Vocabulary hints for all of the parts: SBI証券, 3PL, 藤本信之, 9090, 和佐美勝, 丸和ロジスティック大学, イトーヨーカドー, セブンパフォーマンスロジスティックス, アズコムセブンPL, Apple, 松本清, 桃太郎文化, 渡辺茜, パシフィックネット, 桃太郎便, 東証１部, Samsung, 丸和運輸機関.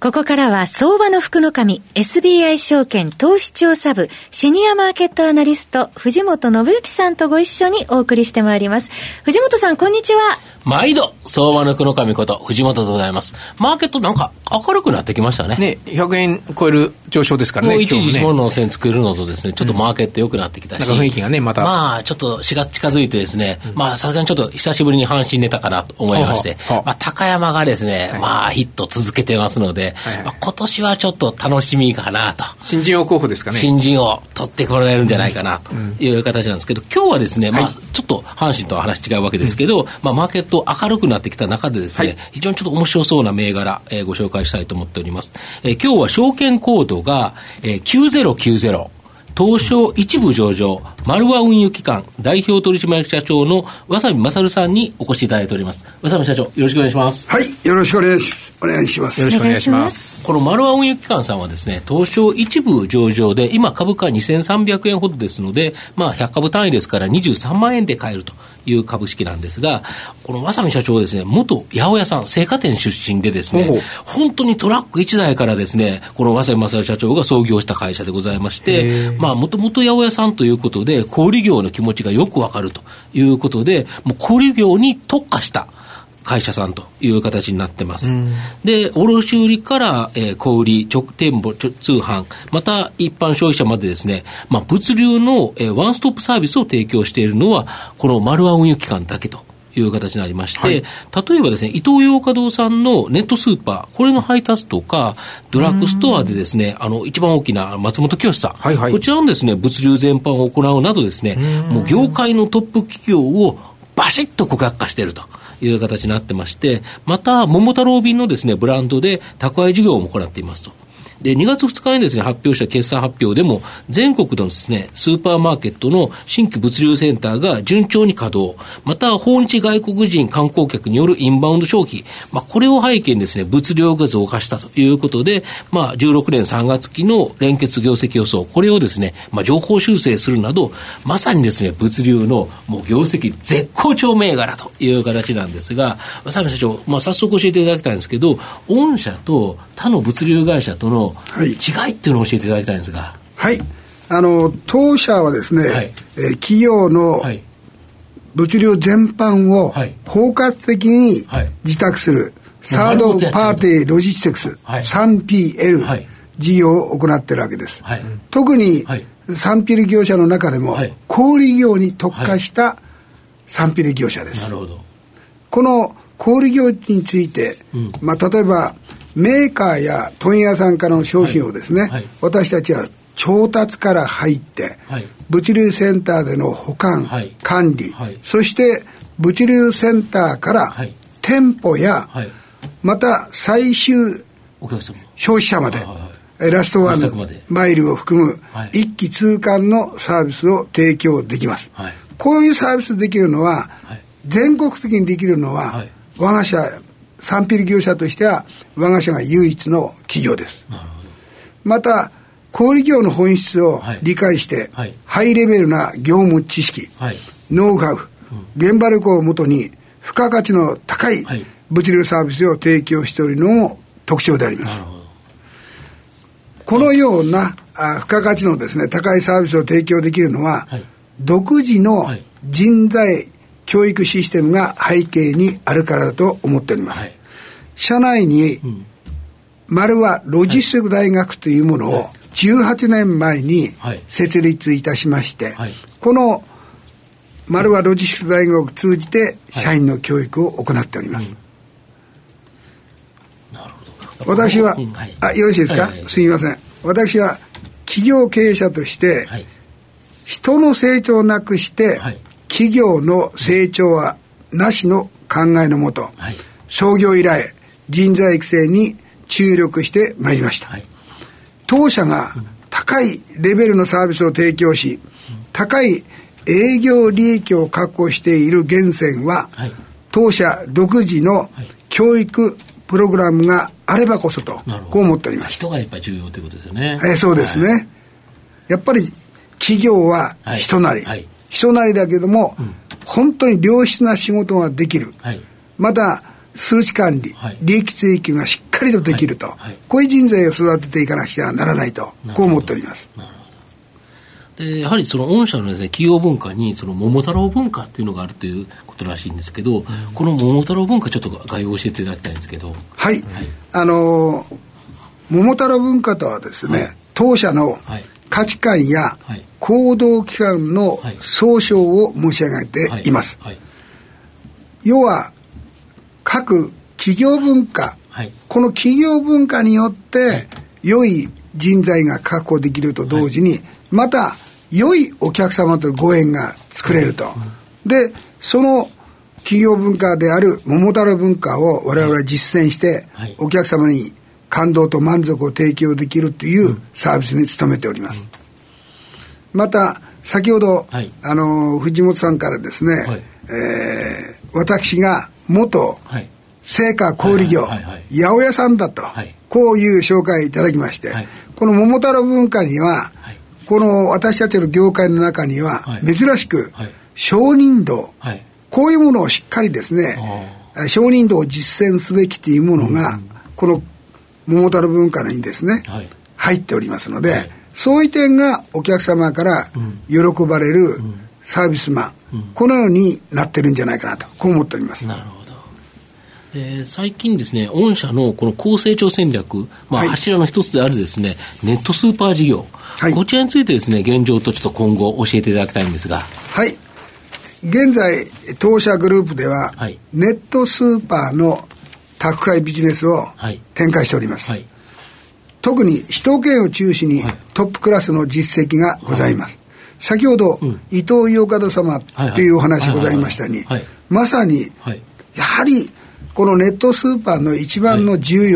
ここからは相場の福の神 SBI 証券投資調査部シニアマーケットアナリスト藤本信之さんとご一緒にお送りしてまいります。藤本さん、こんにちは。毎度相場の福の神こと藤本でございます。マーケットなんか明るくなってきましたね。100円超える上昇ですからね。もう一時下の線作るのとですね、ちょっとマーケット良くなってきたし、なんか雰囲気がね、またちょっと4月近づいてですね、さすがにちょっと久しぶりに阪神ネタかなと思いまして、高山がですね、ヒット続けてますので、今年はちょっと楽しみかなと。新人王候補ですかね。新人を取ってこられるんじゃないかなという形なんですけど、今日はですね、ちょっと阪神とは話違うわけですけど、マーケット明るくなってきた中でですね、非常にちょっと面白そうな銘柄、ご紹介したいと思っております。今日は証券コードが、9090、東証一部上場、丸和運輸機関代表取締役社長の和佐美勝さんにお越しいただいております。和佐美社長、よろしくお願いします。はい、よろしくお願いします。よろしくお願いします。この丸和運輸機関さんはですね、東証一部上場で今株価2300円ほどですので、100株単位ですから23万円で買えるという株式なんですが、この和佐美社長ですね、元八百屋さん、青果店出身でですね、本当にトラック1台からですね、この和佐美勝社長が創業した会社でございまして、もともと八百屋さんということで小売業の気持ちがよくわかるということで、もう小売業に特化した会社さんという形になってます。で、卸売から、小売、直店舗、通販、また一般消費者までですね、物流の、ワンストップサービスを提供しているのはこの丸和運輸機関だけという形になりまして、例えばですね、イトーヨーカドーさんのネットスーパー、これの配達とかドラッグストアでですね、一番大きな松本清さん、こちらのですね、物流全般を行うなどですね、もう業界のトップ企業をバシッと顧客化しているという形になってまして、また桃太郎便のですね、ブランドで宅配事業も行っていますと。で、2月2日にですね、発表した決算発表でも、全国のですね、スーパーマーケットの新規物流センターが順調に稼働、また訪日外国人観光客によるインバウンド消費、これを背景にですね、物流が増加したということで、16年3月期の連結業績予想、これをですね、情報修正するなど、まさにですね、物流のもう業績絶好調銘柄という形なんですが、佐美社長、早速教えていただきたいんですけど、御社と他の物流会社との違いっていうのを教えていただきたいんですが。当社はですね、企業の物流全般を包括的に受託するサードパーティーロジスティクス、3PL 事業を行っているわけです。特に 3PL 業者の中でも小売業に特化した 3PL 業者です。この小売業について、例えばメーカーや問屋さんからの商品をですね、私たちは調達から入って、物流センターでの保管、管理、そして物流センターから店舗や、また最終消費者まで、ラストワンマイルを含む一気通貫のサービスを提供できます。こういうサービスできるのは、全国的にできるのは、我が社3PL 業者としては我が社が唯一の企業です。また小売業の本質を理解して、ハイレベルな業務知識、ノウハウ、現場力をもとに付加価値の高い物流サービスを提供しておるのも特徴であります。このような付加価値のですね、高いサービスを提供できるのは、独自の人材教育システムが背景にあるからだと思っております。社内に丸和ロジスティック大学というものを18年前に設立いたしまして、この丸和ロジスティック大学を通じて社員の教育を行っております。私は、よろしいですか、すみません。私は企業経営者として、人の成長をなくして、企業の成長はなしの考えのもと、創業以来人材育成に注力してまいりました。当社が高いレベルのサービスを提供し、高い営業利益を確保している源泉は、当社独自の教育プログラムがあればこそと、こう思っております。人がやっぱり重要ということですよね。そうですね、はい、やっぱり企業は人なり、はいはい、人なりだけども、うん、本当に良質な仕事ができる、はい、また数値管理、はい、利益追求がしっかりとできると、はいはい、こういう人材を育てていかなくてはならないと、こう思っております。でやはりその御社のですね、企業文化にその桃太郎文化っていうのがあるということらしいんですけど、この桃太郎文化ちょっと概要を教えていただきたいんですけど。はい、はい、桃太郎文化とはですね、はい、当社の価値観や行動規範の総称を申し上げています。はいはいはい、要は各企業文化、はい、この企業文化によって良い人材が確保できると同時に、はい、また良いお客様とご縁が作れると、はい、でその企業文化である桃太郎文化を我々は実践して、はい、お客様に感動と満足を提供できるというサービスに努めております。うん、また先ほど、はい、藤本さんからですね、はい、私が元製菓小売業、はいはいはいはい、八百屋さんだと、はい、こういう紹介いただきまして、はい、この桃太郎文化には、はい、この私たちの業界の中には珍しく商人道、はいはい、こういうものをしっかりですね、商人道を実践すべきというものがこの桃太郎文化にですね、はい、入っておりますので、はい、そういう点がお客様から喜ばれるサービスマン、このようになってるんじゃないかなと、こう思っております。なるほど。最近ですね、御社のこの高成長戦略、まあ、柱の一つであるですね、はい、ネットスーパー事業、はい、こちらについてですね、現状とちょっと今後教えていただきたいんですが。はい、現在当社グループでは、はい、ネットスーパーの宅配ビジネスを展開しております。はいはい、特に首都圏を中心にトップクラスの実績がございます。はい、先ほど、うん、伊東洋華堂様というお話ございましたに、まさに、はい、やはりこのネットスーパーの一番の需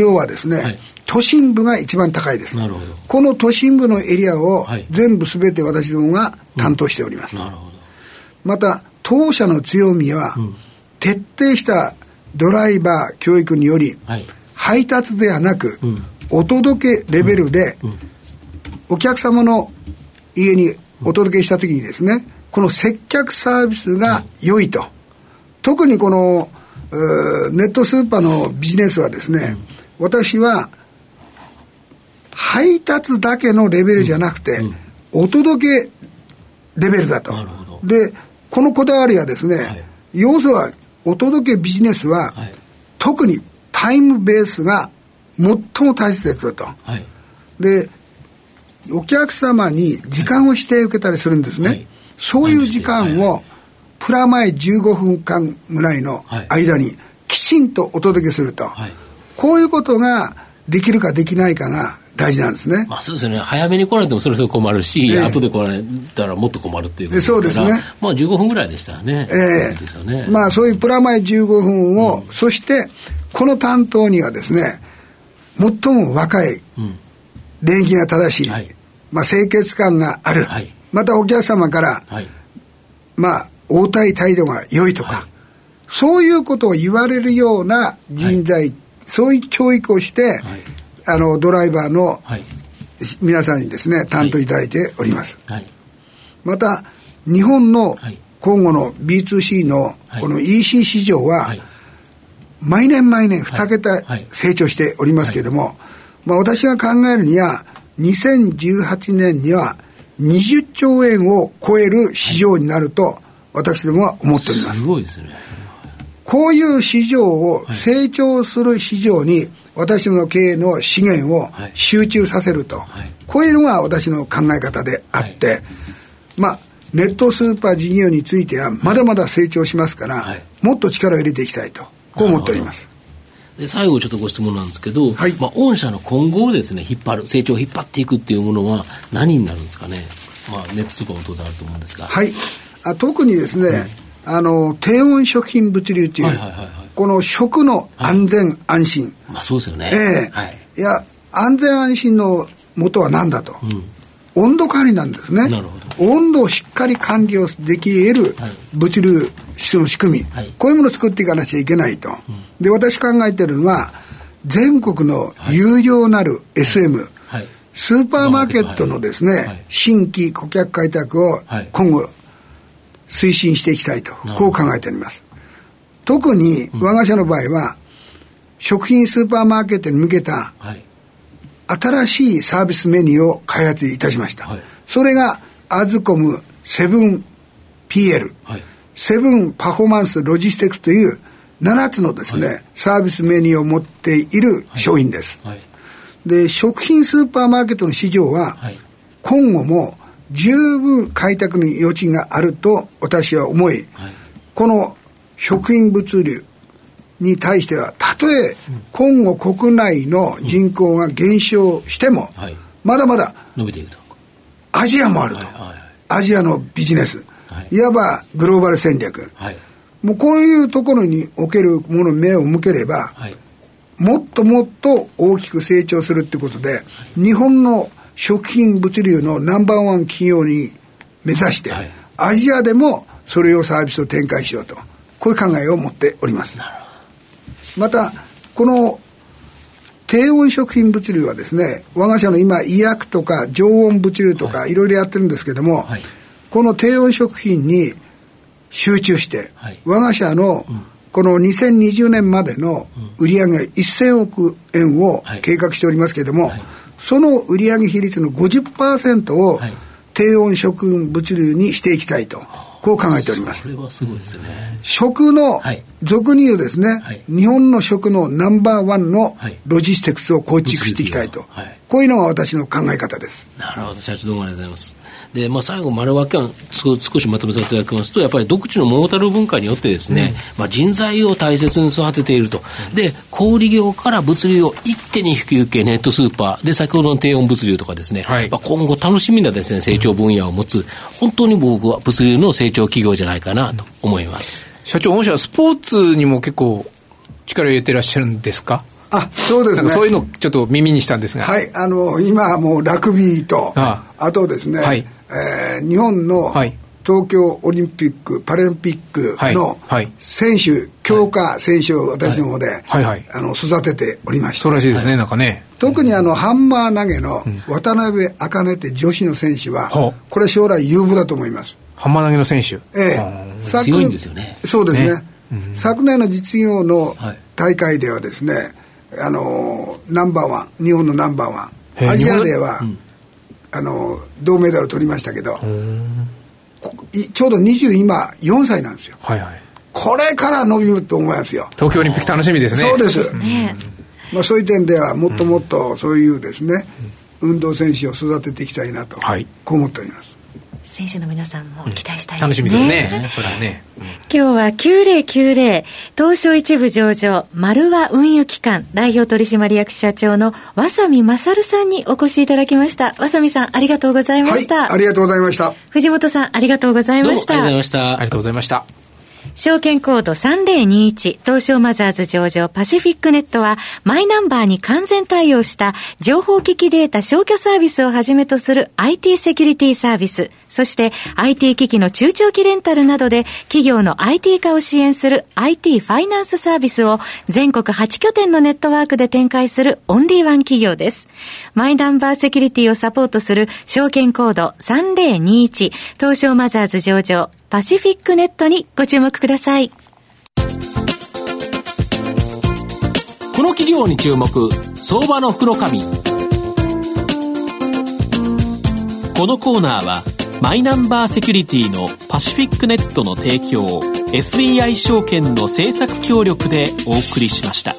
要はですね、はい、都心部が一番高いです。なるほど。この都心部のエリアを全部全て私どもが担当しております。うん、なるほど。また当社の強みは、うん、徹底したドライバー教育により、はい、配達ではなく、うん、お届けレベルで、うんうん、お客様の家にお届けした時にですね、この接客サービスが良いと、はい、特にこのネットスーパーのビジネスはですね、私は配達だけのレベルじゃなくて、お届けレベルだと。でこのこだわりはですね、はい、要素はお届けビジネスは、はい、特にタイムベースが最も大切だと。はい、でお客様に時間を指定受けたりするんですね。はい、そういう時間をプラマイ15分間ぐらいの間にきちんとお届けすると、はい、こういうことができるかできないかが大事なんですね。まあ、そうですよね。早めに来られてもそれは困るし、後で来られたらもっと困るっていうことですから、そうですね。まあ、15分ぐらいでしたね。そうですよね。まあ、そういうプラマイ15分を、うん、そしてこの担当にはですね、最も若い、うん、礼儀が正しい、はい、まあ、清潔感がある、はい、またお客様から、はい、まあ応対態度が良いとか、はい、そういうことを言われるような人材、はい、そういう教育をして、はい、ドライバーの皆さんにですね、はい、担当いただいております。はい、また日本の今後の B2C のこの EC 市場は、はい、毎年毎年2桁成長しておりますけれども、はいはいはい、まあ、私が考えるには2018年には20兆円を超える市場になると、はい、私どもは思っております。すごいですね。こういう市場を、成長する市場に私どもの経営の資源を集中させると、はい、こういうのが私の考え方であって、はい、まあ、ネットスーパー事業についてはまだまだ成長しますから、はい、もっと力を入れていきたいと、こう思っております。で最後ちょっとご質問なんですけど、はい、まあ、御社の今後をですね、引っ張る成長を引っ張っていくっていうものは何になるんですかね。まあ、ネットスーパーも当然あると思うんですが、はい、特にですね、うん、低温食品物流という、はいはいはいはい、この食の安全、はい、安心、まあ、そうですよね。はい、いや安全安心の元は何だと、うん、温度管理なんですね。なるほど。温度をしっかり管理をできる物流その仕組み、はい、こういうものを作っていかなきゃいけないと、うん、で私考えてるのは全国の有料なる SM、はいはい、スーパーマーケットのですね、はい、新規顧客開拓を今後推進していきたいと、はい、こう考えております。特に我が社の場合は、うん、食品スーパーマーケットに向けた新しいサービスメニューを開発いたしました、はい、それがアズコムセブン PL、はい、セブンパフォーマンスロジスティックスという7つのですね、はい、サービスメニューを持っている商品です、はいはい、で食品スーパーマーケットの市場は、はい、今後も十分開拓の余地があると私は思い、はい、この食品物流に対してはたとえ今後国内の人口が減少しても、うんはい、まだまだ伸びているとアジアもあると、はいはいはい、アジアのビジネス、はい、いわばグローバル戦略、はい、もうこういうところにおけるものに目を向ければ、はい、もっともっと大きく成長するってことで、はい、日本の食品物流のナンバーワン企業に目指して、はい、アジアでもそれをサービスを展開しようとこういう考えを持っております。なるほど。またこの低温食品物流はですね、我が社の今医薬とか常温物流とかいろいろやってるんですけども、はい、この低温食品に集中して、はい、我が社のこの2020年までの売上1000億円を計画しておりますけども、はいはい、その売上比率の 50% を低温食品物流にしていきたいとこう考えております。それはすごいですよね。食の、はい、俗に言うですね、はい、日本の食のナンバーワンのロジスティクスを構築していきたいと、はい、こういうのが私の考え方です。なるほど、社長どうもありがとうございます。で、まあ、最後丸分けは少しまとめさせていただきますと、やっぱり独自の桃太郎文化によってですね、うんまあ、人材を大切に育てていると。で、小売業から物流を一手に引き受けネットスーパーで先ほどの低温物流とかですね、はいまあ、今後楽しみなですね成長分野を持つ、本当に僕は物流の成長企業じゃないかなと思います、うん、社長、御社はスポーツにも結構力を入れてらっしゃるんですか？あ、そうですね。なんかそういうのちょっと耳にしたんですが、はい、今はもうラグビーと あとですね、はい日本の東京オリンピック、はい、パラリンピックの選手、はい、強化選手を私の方で、はいはいはい、育てておりました。そうらしいですね、はい、なんかね、特にハンマー投げの渡辺茜って女子の選手は、うん、これ将来有望だと思います。ハンマー投げの選手、ええ、強いんですよね。そうですね、うん、昨年の実業の大会ではですね、ナンバーワン、日本のナンバーワン、アジアでは、うん、銅メダルを取りましたけど、ちょうど今4歳なんですよ、はいはい、これから伸びると思いますよ。東京オリンピック楽しみですね。そうです、そうですね、まあ、そういう点ではもっともっとそういうですね、うん、運動選手を育てていきたいなと、はい、こう思っております。選手の皆さんも期待したいですね、うん、楽しみですねそれはね、うん、今日は9090東証一部上場丸和運輸機関代表取締役社長の和見勝さんにお越しいただきました。和見さん、ありがとうございました、はい、ありがとうございました。藤本さん、ありがとうございました。どうもありがとうございました。ありがとうございました。証券コード3021東証マザーズ上場パシフィックネットはマイナンバーに完全対応した情報機器データ消去サービスをはじめとする IT セキュリティサービス、そして IT 機器の中長期レンタルなどで企業の IT 化を支援する IT ファイナンスサービスを全国8拠点のネットワークで展開するオンリーワン企業です。マイナンバーセキュリティをサポートする証券コード3021東証マザーズ上場パシフィックネットにご注目ください。この企業に注目、相場の福の神。このコーナーはマイナンバーセキュリティのパシフィックネットの提供、 SBI 証券の政策協力でお送りしました。